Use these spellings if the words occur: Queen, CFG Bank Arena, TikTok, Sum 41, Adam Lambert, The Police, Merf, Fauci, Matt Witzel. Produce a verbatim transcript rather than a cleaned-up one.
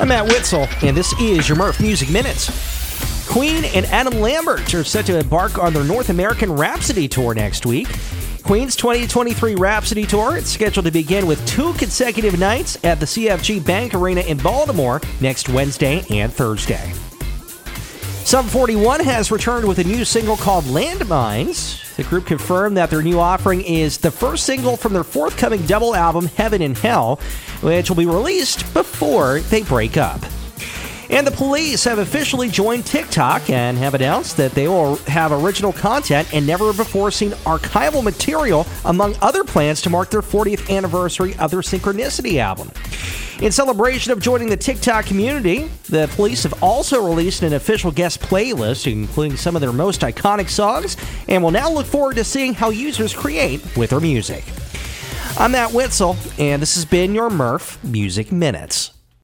I'm Matt Witzel, and this is your Merf Music Minutes. Queen and Adam Lambert are set to embark on their North American Rhapsody Tour next week. Queen's twenty twenty-three Rhapsody Tour is scheduled to begin with two consecutive nights at the C F G Bank Arena in Baltimore next Wednesday and Thursday. Sum forty-one has returned with a new single called Landmines. The group confirmed that their new offering is the first single from their forthcoming double album, Heaven and Hell, which will be released before they break up. And the Police have officially joined TikTok and have announced that they will have original content and never-before-seen archival material, among other plans to mark their fortieth anniversary of their Synchronicity album. In celebration of joining the TikTok community, the Police have also released an official guest playlist, including some of their most iconic songs, and will now look forward to seeing how users create with their music. I'm Matt Witzel, and this has been your Merf Music Minutes.